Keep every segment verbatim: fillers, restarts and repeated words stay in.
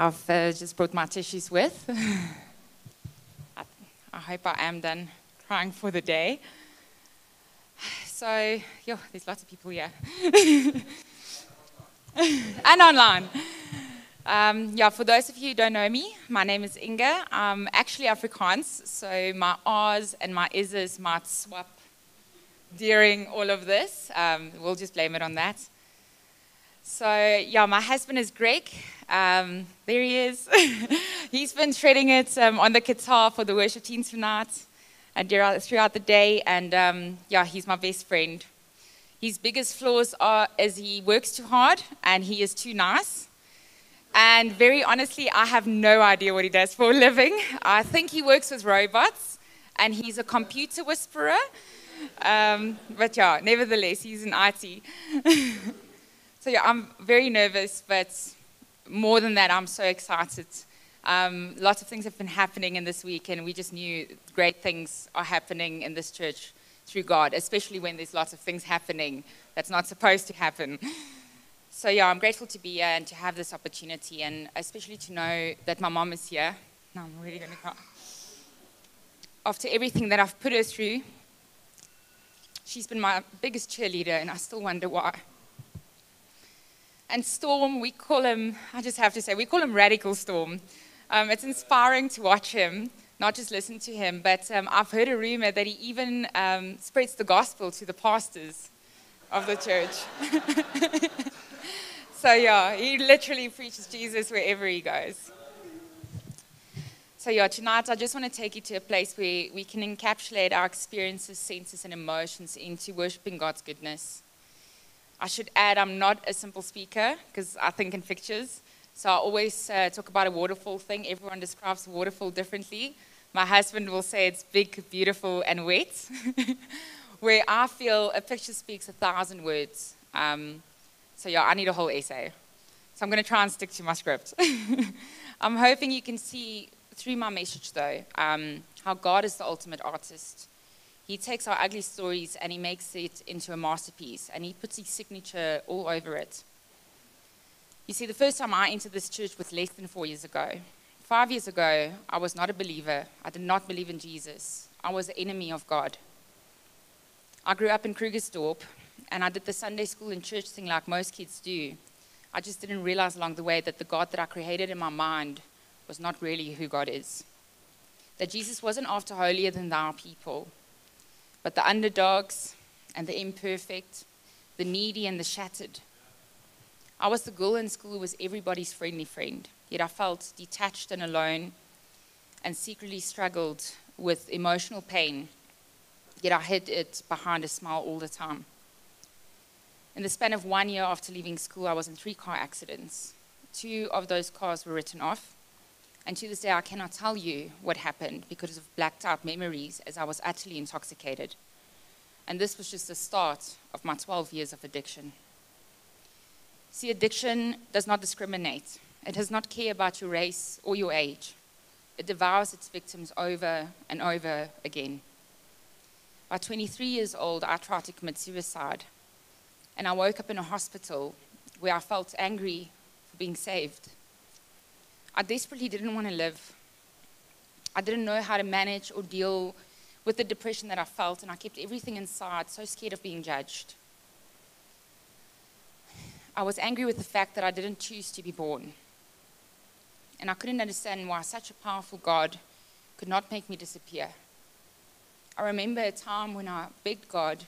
I've uh, just brought my tissues with. I, I hope I am done crying for the day. So, yo, there's lots of people here. And online. Um, yeah, for those of you who don't know me, my name is Inga. I'm actually Afrikaans, so my R's and my S's might swap during all of this. Um, we'll just blame it on that. So, yeah, my husband is Greg. Um, there he is. He's been shredding it um, on the guitar for the worship team tonight and throughout the day. And, um, yeah, he's my best friend. His biggest flaws are is he works too hard and he is too nice. And very honestly, I have no idea what he does for a living. I think he works with robots, and he's a computer whisperer. Um, but yeah, nevertheless, he's in I T. So yeah, I'm very nervous, but more than that, I'm so excited. Um, lots of things have been happening in this week, and we just knew great things are happening in this church through God, especially when there's lots of things happening that's not supposed to happen. So yeah, I'm grateful to be here and to have this opportunity, and especially to know that my mom is here. Now I'm really going to cry. After everything that I've put her through, she's been my biggest cheerleader, and I still wonder why. And Storm, we call him, I just have to say, we call him Radical Storm. Um, it's inspiring to watch him, not just listen to him, but um, I've heard a rumor that he even um, spreads the gospel to the pastors of the church. So yeah, he literally preaches Jesus wherever he goes. So yeah, tonight I just want to take you to a place where we can encapsulate our experiences, senses, and emotions into worshiping God's goodness. I should add, I'm not a simple speaker because I think in pictures. So I always uh, talk about a waterfall thing. Everyone describes a waterfall differently. My husband will say it's big, beautiful, and wet. Where I feel a picture speaks a thousand words. Um, So yeah, I need a whole essay. So I'm going to try and stick to my script. I'm hoping you can see through my message, though, um, how God is the ultimate artist. He takes our ugly stories and he makes it into a masterpiece, and he puts his signature all over it. You see, the first time I entered this church was less than four years ago. Five years ago, I was not a believer. I did not believe in Jesus. I was an enemy of God. I grew up in Krugersdorp. And I did the Sunday school and church thing like most kids do. I just didn't realize along the way that the God that I created in my mind was not really who God is. That Jesus wasn't after holier than thou people, but the underdogs and the imperfect, the needy and the shattered. I was the girl in school who was everybody's friendly friend, yet I felt detached and alone and secretly struggled with emotional pain, yet I hid it behind a smile all the time. In the span of one year after leaving school, I was in three car accidents. Two of those cars were written off. And to this day, I cannot tell you what happened because of blacked out memories, as I was utterly intoxicated. And this was just the start of my twelve years of addiction. See, addiction does not discriminate. It does not care about your race or your age. It devours its victims over and over again. By twenty-three years old, I tried to commit suicide. And I woke up in a hospital where I felt angry for being saved. I desperately didn't want to live. I didn't know how to manage or deal with the depression that I felt, and I kept everything inside, so scared of being judged. I was angry with the fact that I didn't choose to be born. And I couldn't understand why such a powerful God could not make me disappear. I remember a time when I begged God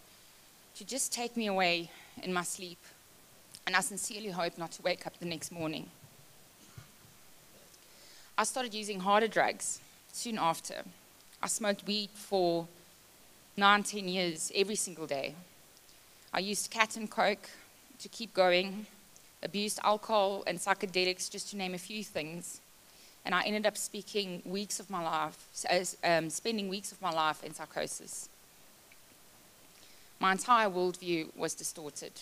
to just take me away in my sleep, and I sincerely hope not to wake up the next morning. I started using harder drugs soon after. I smoked weed for nine, ten years every single day. I used cat and coke to keep going, abused alcohol and psychedelics, just to name a few things, and I ended up speaking weeks of my life, um, spending weeks of my life in psychosis. My entire worldview was distorted.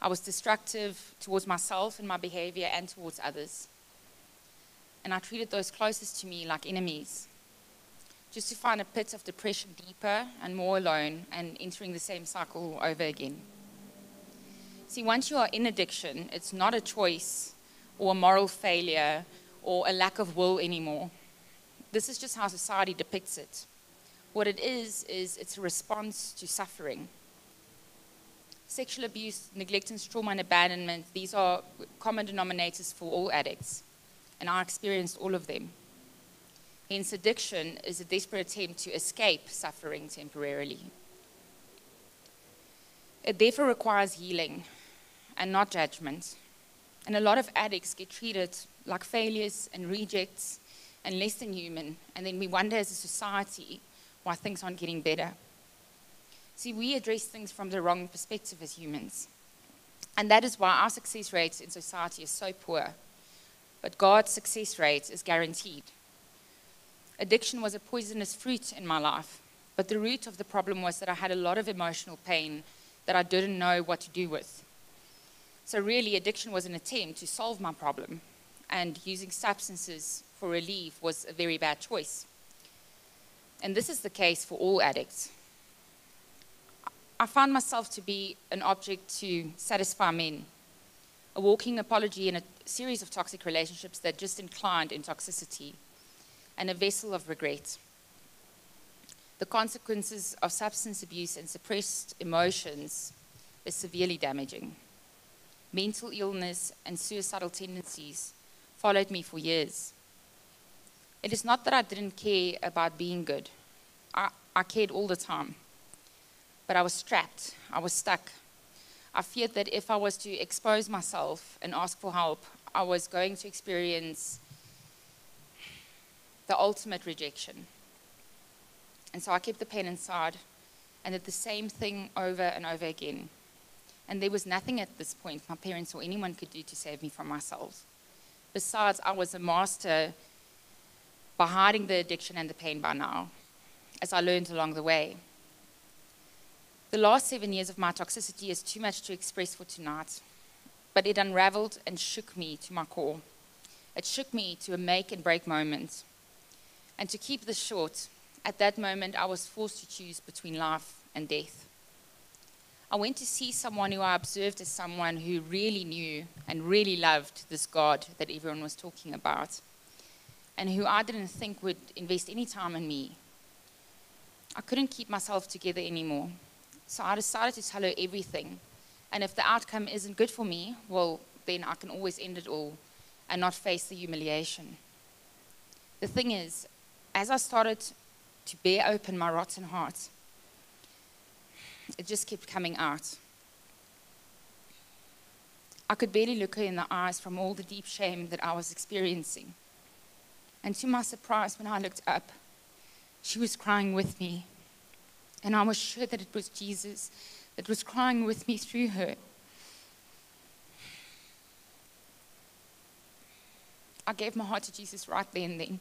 I was destructive towards myself and my behavior and towards others. And I treated those closest to me like enemies, just to find a pit of depression deeper and more alone and entering the same cycle over again. See, once you are in addiction, it's not a choice or a moral failure or a lack of will anymore. This is just how society depicts it. What it is, is it's a response to suffering. Sexual abuse, neglectance, trauma, and abandonment, these are common denominators for all addicts, and I experienced all of them. Hence, addiction is a desperate attempt to escape suffering temporarily. It therefore requires healing and not judgment. And a lot of addicts get treated like failures and rejects and less than human, and then we wonder as a society why things aren't getting better. See, we address things from the wrong perspective as humans, and that is why our success rate in society is so poor. But God's success rate is guaranteed. Addiction was a poisonous fruit in my life, but the root of the problem was that I had a lot of emotional pain that I didn't know what to do with. So really, addiction was an attempt to solve my problem, and using substances for relief was a very bad choice. And this is the case for all addicts. I found myself to be an object to satisfy men, a walking apology in a series of toxic relationships that just inclined in toxicity, and a vessel of regret. The consequences of substance abuse and suppressed emotions is severely damaging. Mental illness and suicidal tendencies followed me for years. It is not that I didn't care about being good. I, I cared all the time. But I was strapped. I was stuck. I feared that if I was to expose myself and ask for help, I was going to experience the ultimate rejection. And so I kept the pain inside and did the same thing over and over again. And there was nothing at this point my parents or anyone could do to save me from myself. Besides, I was a master by hiding the addiction and the pain by now, as I learned along the way. The last seven years of my toxicity is too much to express for tonight, but it unraveled and shook me to my core. It shook me to a make and break moment. And to keep this short, at that moment, I was forced to choose between life and death. I went to see someone who I observed as someone who really knew and really loved this God that everyone was talking about, and who I didn't think would invest any time in me. I couldn't keep myself together anymore, so I decided to tell her everything. And if the outcome isn't good for me, well, then I can always end it all and not face the humiliation. The thing is, as I started to bear open my rotten heart, it just kept coming out. I could barely look her in the eyes from all the deep shame that I was experiencing. And to my surprise, when I looked up, she was crying with me. And I was sure that it was Jesus that was crying with me through her. I gave my heart to Jesus right then and then.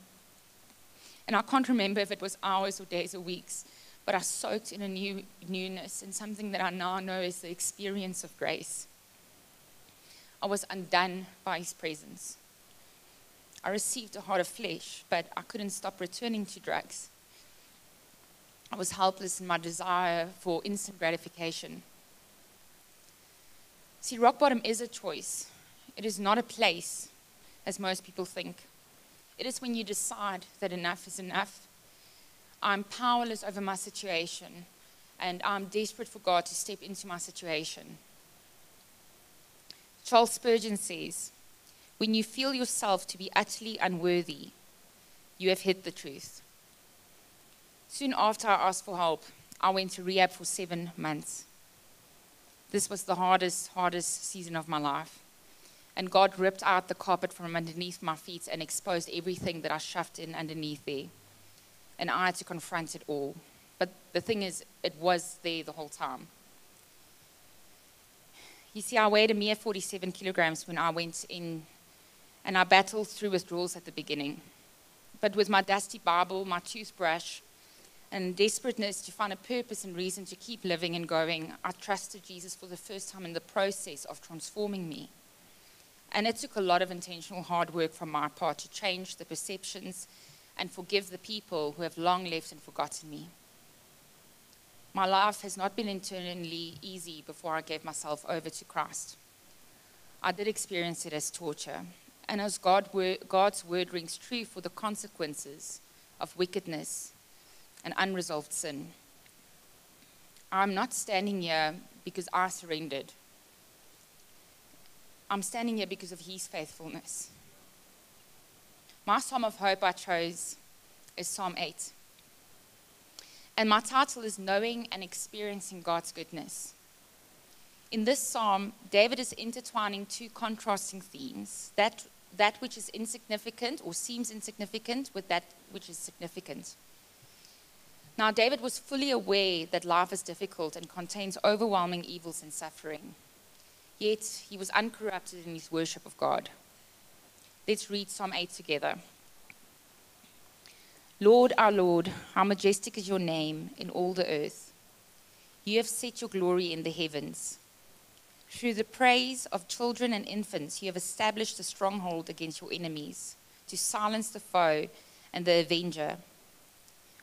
And I can't remember if it was hours or days or weeks, but I soaked in a new newness and something that I now know is the experience of grace. I was undone by his presence. I received a heart of flesh, but I couldn't stop returning to drugs. I was helpless in my desire for instant gratification. See, rock bottom is a choice. It is not a place, as most people think. It is when you decide that enough is enough. I'm powerless over my situation, and I'm desperate for God to step into my situation. Charles Spurgeon says, "When you feel yourself to be utterly unworthy, you have hit the truth." Soon after I asked for help, I went to rehab for seven months. This was the hardest, hardest season of my life. And God ripped out the carpet from underneath my feet and exposed everything that I shoved in underneath there. And I had to confront it all. But the thing is, it was there the whole time. You see, I weighed a mere forty-seven kilograms when I went in, and I battled through withdrawals at the beginning. But with my dusty Bible, my toothbrush, and desperateness to find a purpose and reason to keep living and going, I trusted Jesus for the first time in the process of transforming me. And it took a lot of intentional hard work from my part to change the perceptions and forgive the people who have long left and forgotten me. My life has not been internally easy before I gave myself over to Christ. I did experience it as torture, and as God wor- God's word rings true for the consequences of wickedness and unresolved sin. I'm not standing here because I surrendered. I'm standing here because of his faithfulness. My psalm of hope I chose is Psalm eight. And my title is Knowing and Experiencing God's Goodness. In this psalm, David is intertwining two contrasting themes, that, that which is insignificant or seems insignificant with that which is significant. Now, David was fully aware that life is difficult and contains overwhelming evils and suffering. Yet, he was uncorrupted in his worship of God. Let's read Psalm eight together. Lord, our Lord, how majestic is your name in all the earth. You have set your glory in the heavens. Through the praise of children and infants, you have established a stronghold against your enemies, to silence the foe and the avenger.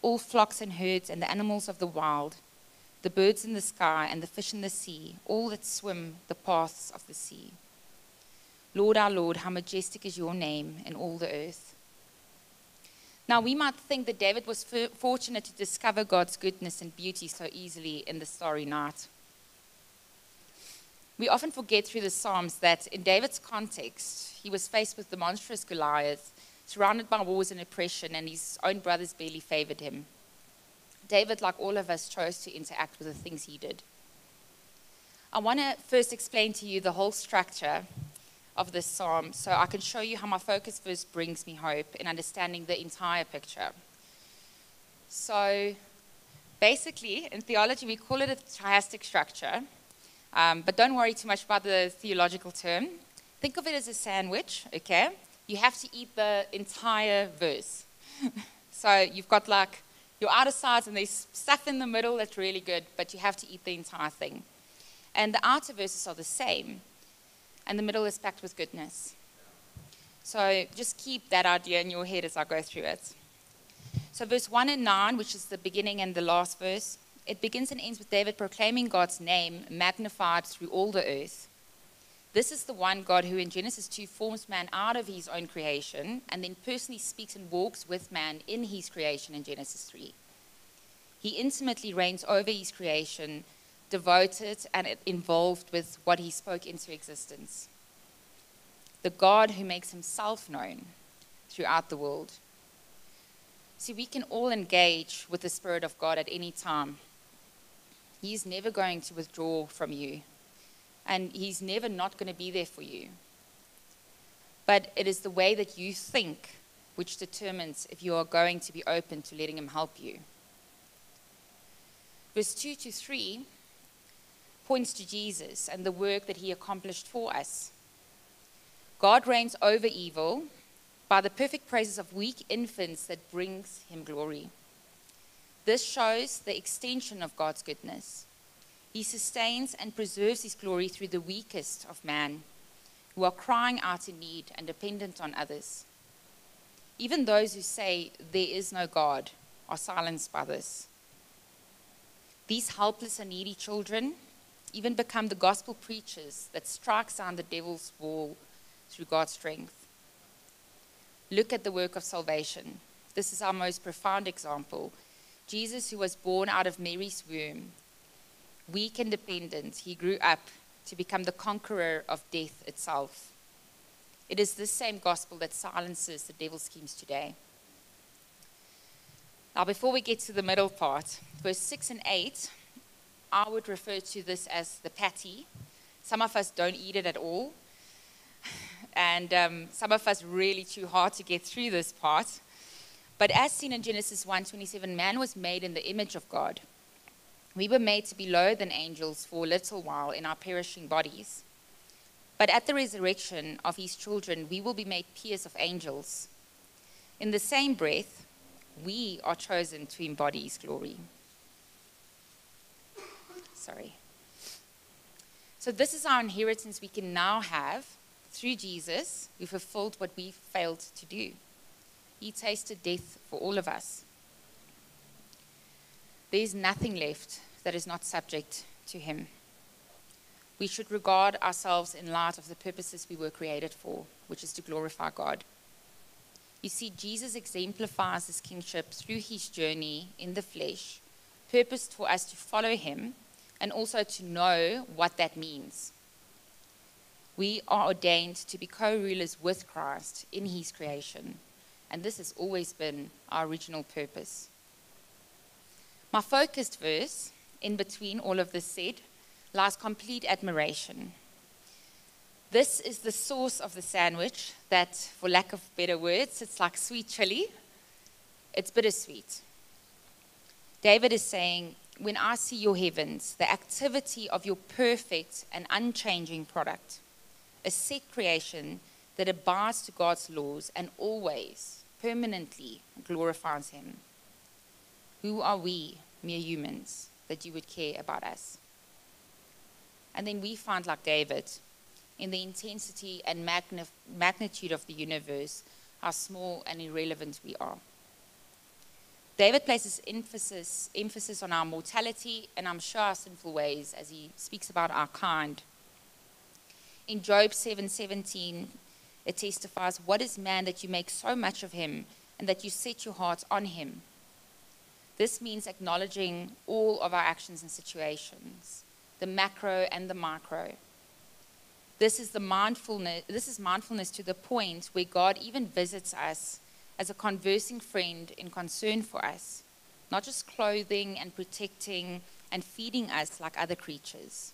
all flocks and herds and the animals of the wild, the birds in the sky and the fish in the sea, all that swim the paths of the sea. Lord, our Lord, how majestic is your name in all the earth. Now, we might think that David was fortunate to discover God's goodness and beauty so easily in the starry night. We often forget through the Psalms that in David's context, he was faced with the monstrous Goliath, surrounded by wars and oppression, and his own brothers barely favored him. David, like all of us, chose to interact with the things he did. I want to first explain to you the whole structure of this psalm, so I can show you how my focus verse brings me hope in understanding the entire picture. So basically, in theology, we call it a triastic structure, um, but don't worry too much about the theological term. Think of it as a sandwich, okay? You have to eat the entire verse. So you've got like your outer sides and there's stuff in the middle that's really good, but you have to eat the entire thing. And the outer verses are the same. And the middle is packed with goodness. So just keep that idea in your head as I go through it. So verse one and nine, which is the beginning and the last verse, it begins and ends with David proclaiming God's name magnified through all the earth. This is the one God who in Genesis two forms man out of his own creation and then personally speaks and walks with man in his creation in Genesis three. He intimately reigns over his creation, devoted and involved with what he spoke into existence. The God who makes himself known throughout the world. See, we can all engage with the Spirit of God at any time. He is never going to withdraw from you, and he's never not going to be there for you. But it is the way that you think which determines if you are going to be open to letting him help you. Verse two to three points to Jesus and the work that he accomplished for us. God reigns over evil by the perfect praises of weak infants that brings him glory. This shows the extension of God's goodness. He sustains and preserves his glory through the weakest of man, who are crying out in need and dependent on others. Even those who say there is no God are silenced by this. These helpless and needy children even become the gospel preachers that strikes down the devil's wall through God's strength. Look at the work of salvation. This is our most profound example. Jesus, who was born out of Mary's womb, weak and dependent, he grew up to become the conqueror of death itself. It is this same gospel that silences the devil's schemes today. Now, before we get to the middle part, verse six and eight, I would refer to this as the patty. Some of us don't eat it at all. And um, some of us really too hard to get through this part. But as seen in Genesis one twenty-seven, man was made in the image of God. We were made to be lower than angels for a little while in our perishing bodies. But at the resurrection of his children, we will be made peers of angels. In the same breath, we are chosen to embody his glory. Sorry. So this is our inheritance we can now have through Jesus, who fulfilled what we failed to do. He tasted death for all of us. There is nothing left that is not subject to him. We should regard ourselves in light of the purposes we were created for, which is to glorify God. You see, Jesus exemplifies his kingship through his journey in the flesh, purposed for us to follow him and also to know what that means. We are ordained to be co-rulers with Christ in his creation, and this has always been our original purpose. My focused verse, in between all of this said, lies complete admiration. This is the source of the sandwich that, for lack of better words, it's like sweet chili. It's bittersweet. David is saying, when I see your heavens, the activity of your perfect and unchanging product, a set creation that abides to God's laws and always, permanently glorifies him. Who are we, mere humans, that you would care about us? And then we find, like David, in the intensity and magnif- magnitude of the universe, how small and irrelevant we are. David places emphasis, emphasis on our mortality and I'm sure our sinful ways as he speaks about our kind. In Job seven seventeen, it testifies, what is man that you make so much of him and that you set your heart on him? This means acknowledging all of our actions and situations, the macro and the micro. This is the mindfulness, this is mindfulness to the point where God even visits us as a conversing friend in concern for us, not just clothing and protecting and feeding us like other creatures.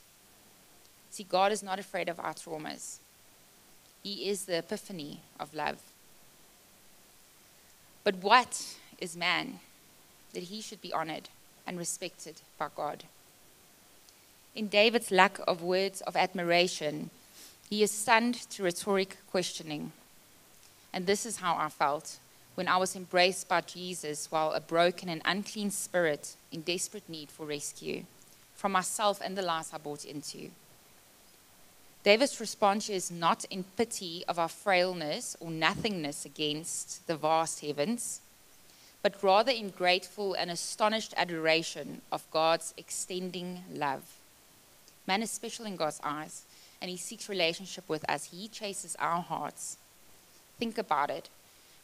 See, God is not afraid of our traumas. He is the epiphany of love. But what is man that he should be honored and respected by God? In David's lack of words of admiration, he is stunned to rhetoric questioning. And this is how I felt when I was embraced by Jesus while a broken and unclean spirit in desperate need for rescue from myself and the lies I bought into. David's response is not in pity of our frailness or nothingness against the vast heavens, but rather in grateful and astonished adoration of God's extending love. Man is special in God's eyes, and he seeks relationship with us. He chases our hearts. Think about it.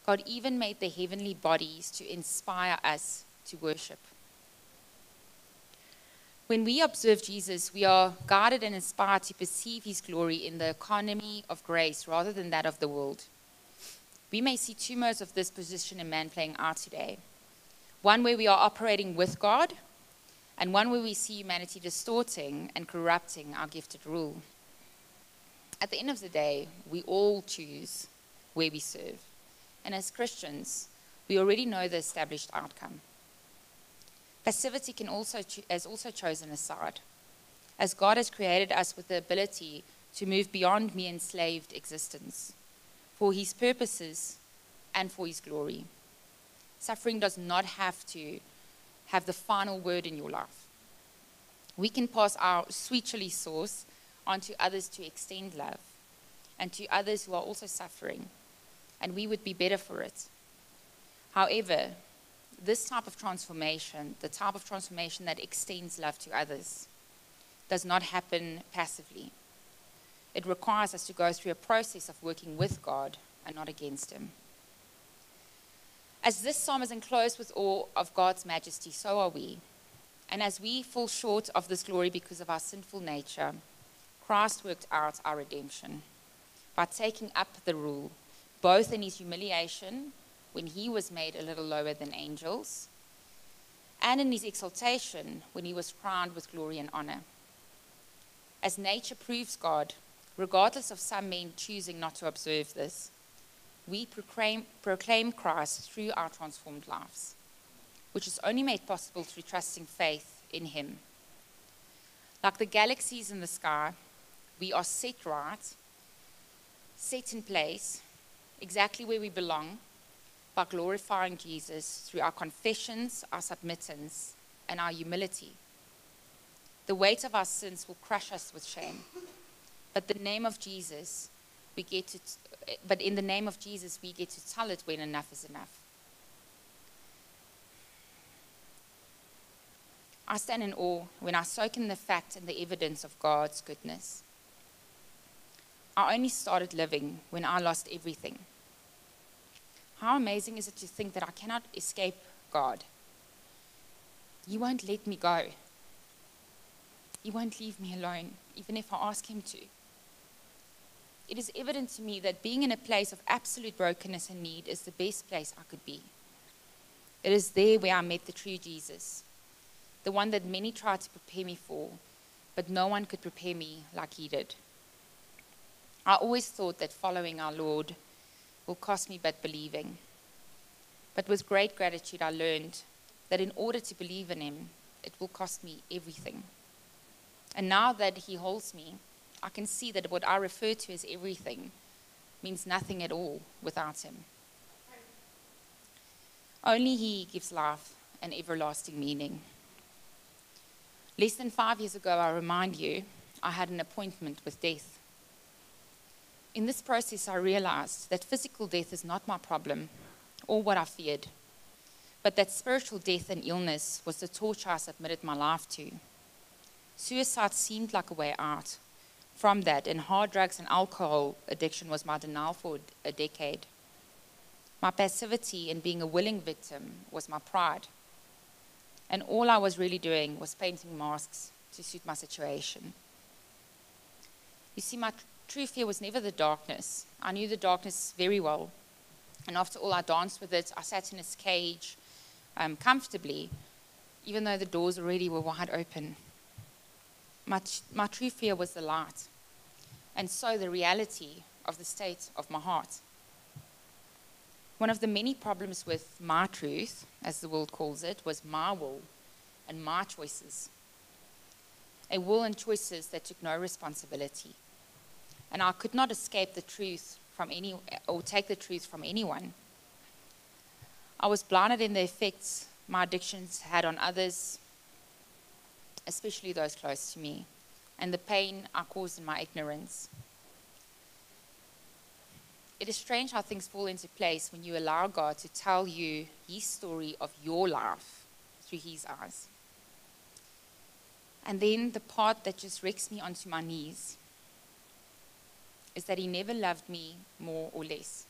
God even made the heavenly bodies to inspire us to worship. When we observe Jesus, we are guided and inspired to perceive his glory in the economy of grace rather than that of the world. We may see two modes of this position in man playing out today. One where we are operating with God, and one where we see humanity distorting and corrupting our gifted rule. At the end of the day, we all choose where we serve. And as Christians, we already know the established outcome. Passivity can also cho- has also chosen a side, as God has created us with the ability to move beyond mere enslaved existence, for his purposes and for his glory. Suffering does not have to have the final word in your life. We can pass our sweet chili sauce onto others to extend love, and to others who are also suffering, and we would be better for it. However, this type of transformation, the type of transformation that extends love to others, does not happen passively. It requires us to go through a process of working with God and not against him. As this psalm is enclosed with awe of God's majesty, so are we. And as we fall short of this glory because of our sinful nature, Christ worked out our redemption by taking up the rule, both in his humiliation, when he was made a little lower than angels, and in his exaltation, when he was crowned with glory and honor. As nature proves God, regardless of some men choosing not to observe this, we proclaim, proclaim Christ through our transformed lives, which is only made possible through trusting faith in him. Like the galaxies in the sky, we are set right, set in place, exactly where we belong, by glorifying Jesus through our confessions, our submittance, and our humility. The weight of our sins will crush us with shame, but the name of Jesus, we get to, but in the name of Jesus, we get to tell it when enough is enough. I stand in awe when I soak in the fact and the evidence of God's goodness. I only started living when I lost everything. How amazing is it to think that I cannot escape God? He won't let me go. He won't leave me alone, even if I ask him to. It is evident to me that being in a place of absolute brokenness and need is the best place I could be. It is there where I met the true Jesus, the one that many tried to prepare me for, but no one could prepare me like he did. I always thought that following our Lord will cost me but believing. But with great gratitude, I learned that in order to believe in him, it will cost me everything. And now that he holds me, I can see that what I refer to as everything means nothing at all without him. Only he gives life an everlasting meaning. Less than five years ago, I remind you, I had an appointment with death. In this process, I realized that physical death is not my problem or what I feared, but that spiritual death and illness was the torture I submitted my life to. Suicide seemed like a way out from that, and hard drugs and alcohol addiction was my denial for a decade. My passivity in being a willing victim was my pride. And all I was really doing was painting masks to suit my situation. You see, my true fear was never the darkness. I knew the darkness very well. And after all, I danced with it. I sat in its cage um, comfortably, even though the doors already were wide open. My, my true fear was the light, and so the reality of the state of my heart. One of the many problems with my truth, as the world calls it, was my will and my choices. A will and choices that took no responsibility. And I could not escape the truth from any, or take the truth from anyone. I was blinded in the effects my addictions had on others, especially those close to me, and the pain I caused in my ignorance. It is strange how things fall into place when you allow God to tell you his story of your life through his eyes. And then the part that just wrecks me onto my knees is that he never loved me more or less.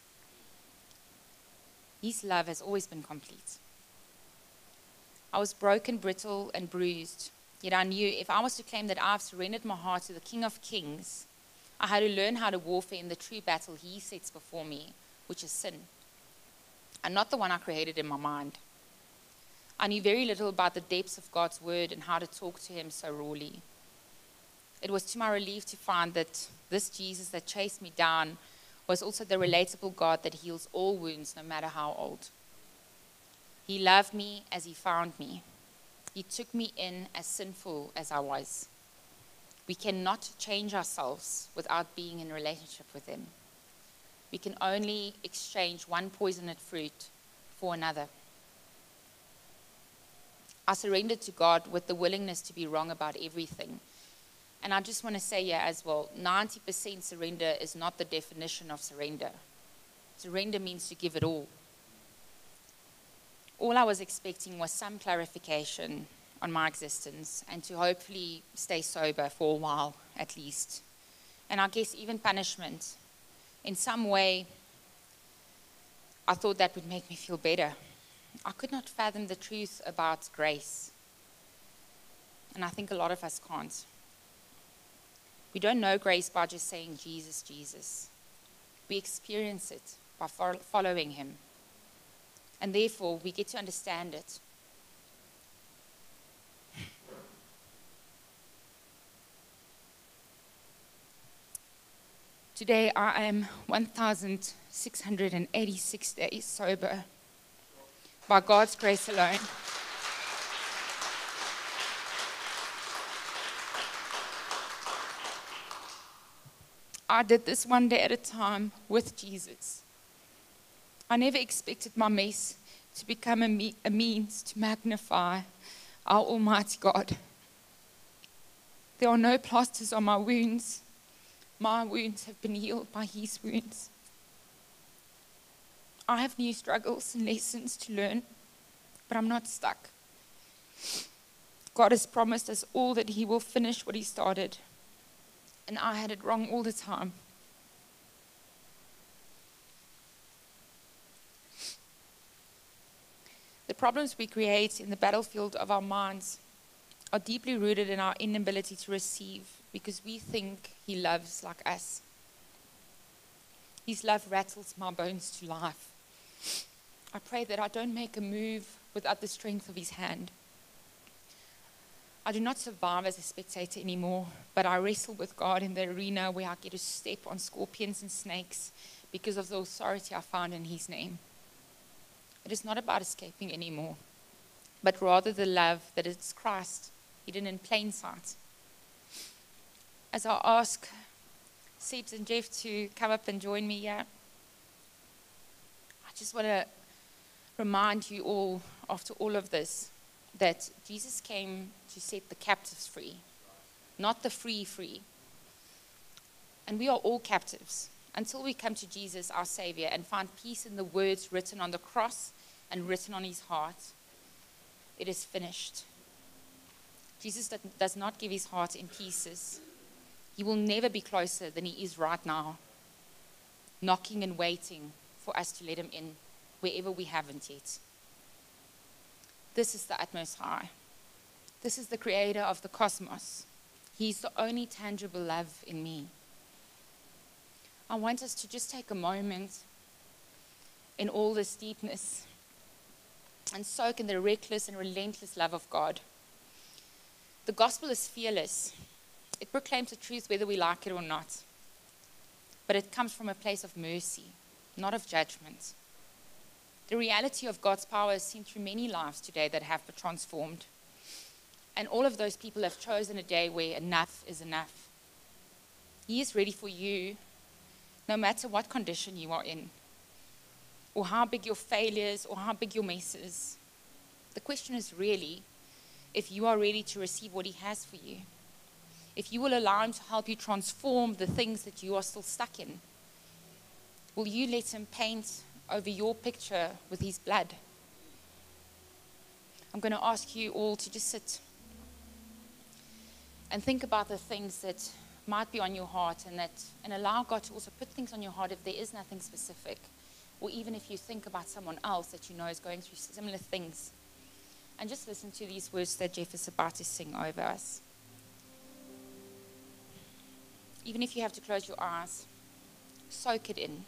His love has always been complete. I was broken, brittle, and bruised. Yet I knew if I was to claim that I've surrendered my heart to the King of Kings, I had to learn how to warfare in the true battle he sets before me, which is sin, and not the one I created in my mind. I knew very little about the depths of God's word and how to talk to him so rawly. It was to my relief to find that this Jesus that chased me down was also the relatable God that heals all wounds, no matter how old. He loved me as he found me. He took me in as sinful as I was. We cannot change ourselves without being in relationship with him. We can only exchange one poisoned fruit for another. I surrendered to God with the willingness to be wrong about everything. And I just want to say here as well, ninety percent surrender is not the definition of surrender. Surrender means to give it all. All I was expecting was some clarification on my existence and to hopefully stay sober for a while at least. And I guess even punishment. In some way, I thought that would make me feel better. I could not fathom the truth about grace. And I think a lot of us can't. We don't know grace by just saying, Jesus, Jesus. We experience it by following him. And therefore, we get to understand it. Today, I am one thousand six hundred eighty-six days sober by God's grace alone. I did this one day at a time with Jesus. I never expected my mess to become a, me- a means to magnify our Almighty God. There are no plasters on my wounds. My wounds have been healed by His wounds. I have new struggles and lessons to learn, but I'm not stuck. God has promised us all that He will finish what He started, and I had it wrong all the time. The problems we create in the battlefield of our minds are deeply rooted in our inability to receive, because we think He loves like us. His love rattles my bones to life. I pray that I don't make a move without the strength of His hand. I do not survive as a spectator anymore, but I wrestle with God in the arena where I get to step on scorpions and snakes because of the authority I found in His name. It is not about escaping anymore, but rather the love that is Christ hidden in plain sight. As I ask Sebs and Jeff to come up and join me here, I just want to remind you all, after all of this, that Jesus came to set the captives free, not the free free. And we are all captives until we come to Jesus, our Savior, and find peace in the words written on the cross and written on His heart. It is finished. Jesus does not give His heart in pieces. He will never be closer than He is right now, knocking and waiting for us to let Him in wherever we haven't yet. This is the utmost high. This is the creator of the cosmos. He is the only tangible love in me. I want us to just take a moment in all this deepness and soak in the reckless and relentless love of God. The gospel is fearless. It proclaims the truth whether we like it or not. But it comes from a place of mercy, not of judgment. The reality of God's power is seen through many lives today that have been transformed. And all of those people have chosen a day where enough is enough. He is ready for you, no matter what condition you are in, or how big your failures, or how big your messes. The question is really if you are ready to receive what He has for you, if you will allow Him to help you transform the things that you are still stuck in. Will you let Him paint over your picture with His blood? I'm going to ask you all to just sit and think about the things that might be on your heart, and that, and allow God to also put things on your heart if there is nothing specific, or even if you think about someone else that you know is going through similar things. And just listen to these words that Jeff is about to sing over us. Even if you have to close your eyes, soak it in.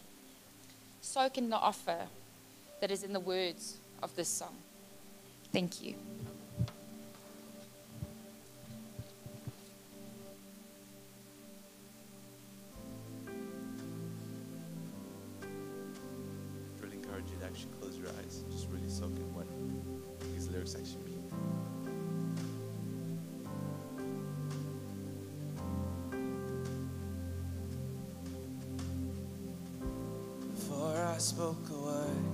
Soak in the offer that is in the words of this song. Thank you. I really encourage you to actually close your eyes, just really soak in what these lyrics actually mean. Spoke a word,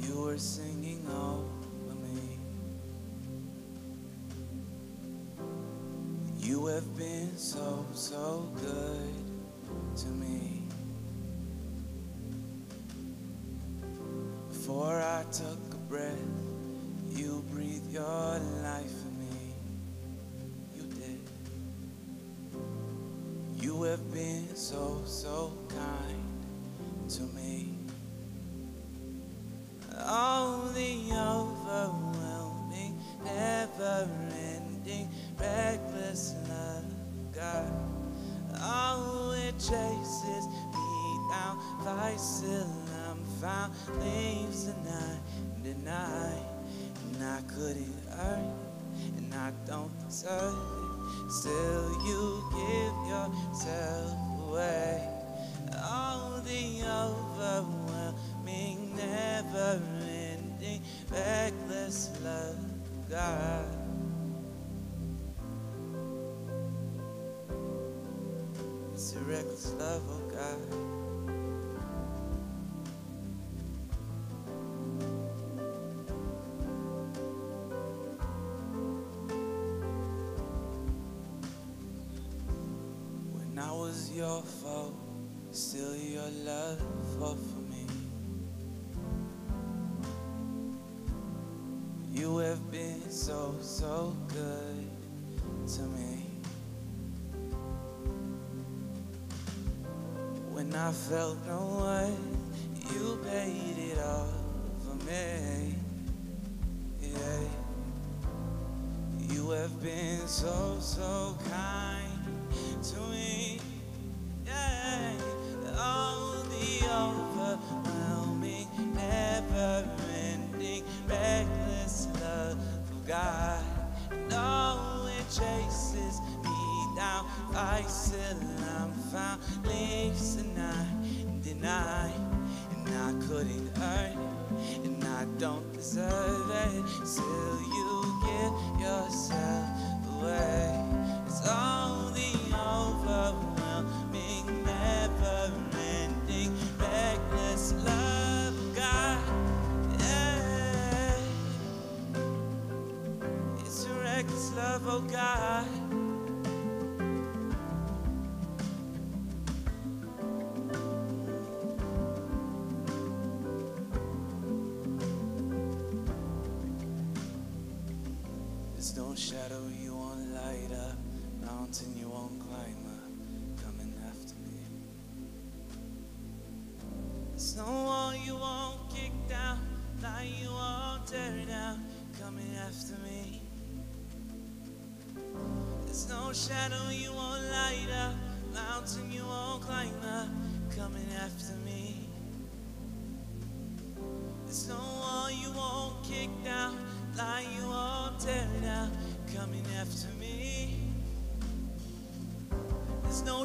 you were singing over me. You have been so, so good to me. Before I took a breath, you breathed your life in me. You did. You have been so, so kind to me. Oh, the overwhelming, never-ending, reckless love of God. Oh, it chases me down, fights till I'm found, leaves the night and the night. And I couldn't earn it, and I don't deserve it. Still, you give yourself away. Oh, the overwhelming, never-ending, reckless love, God. It's your reckless love, oh God. was your fault, still your love fought for me. You have been so, so good to me. When I felt no one, you paid it all for me. Yeah. You have been so, so kind to me. Yeah. Oh, the overwhelming, never-ending, reckless love of God. And oh, it chases me down. Fights till I'm found, leaves and I deny. I couldn't earn it, and I don't deserve it. Still, you give yourself away. It's all the overwhelming, never-ending, reckless love of God. Yeah. It's your reckless love, oh God. Shadow you won't light up, mountain you won't climb up, coming after me. There's no wall you won't kick down, lie you won't tear down, coming after me. There's no shadow you won't light up, mountain you won't climb up, coming after me. There's no wall you won't kick down, lie you won't tear down, coming after me. There's no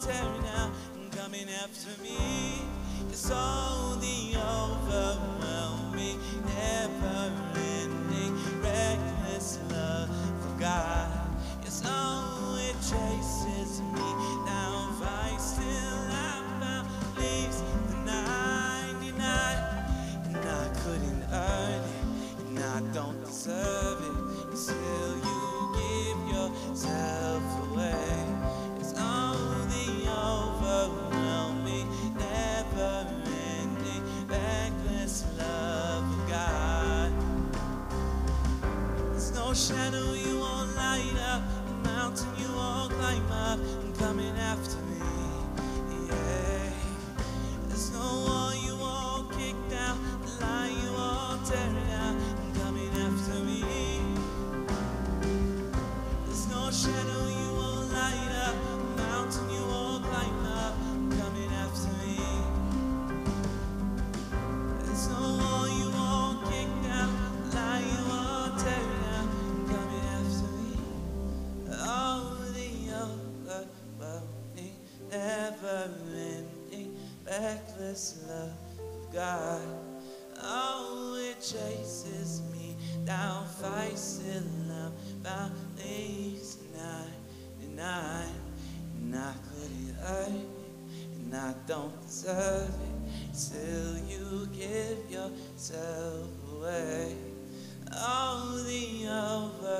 tear down, coming after me. It's all the overwhelming, never-ending, reckless love for God. It's all it chases me down, vice till I found leaves the ninety-nine, and I couldn't earn it, and I don't deserve it. Still, you give yourself away. It's all the overwhelming, never-ending, reckless love of God. There's no shadow you won't light up, mountain you won't climb up, I'm coming after me. Yeah. There's no wall you won't kick down, the lie you won't tear down, I'm coming after me. Shadow you won't light up, mountain you won't climb up, coming after me. There's no wall you won't kick down, lie you won't tear down, coming after me. Oh, the overwhelming, never-ending, reckless love of God. Oh, it chases me down, fights till I'm found, leaves nine, and I couldn't earn it, and I don't deserve it. Still, you give yourself away. Oh, the over.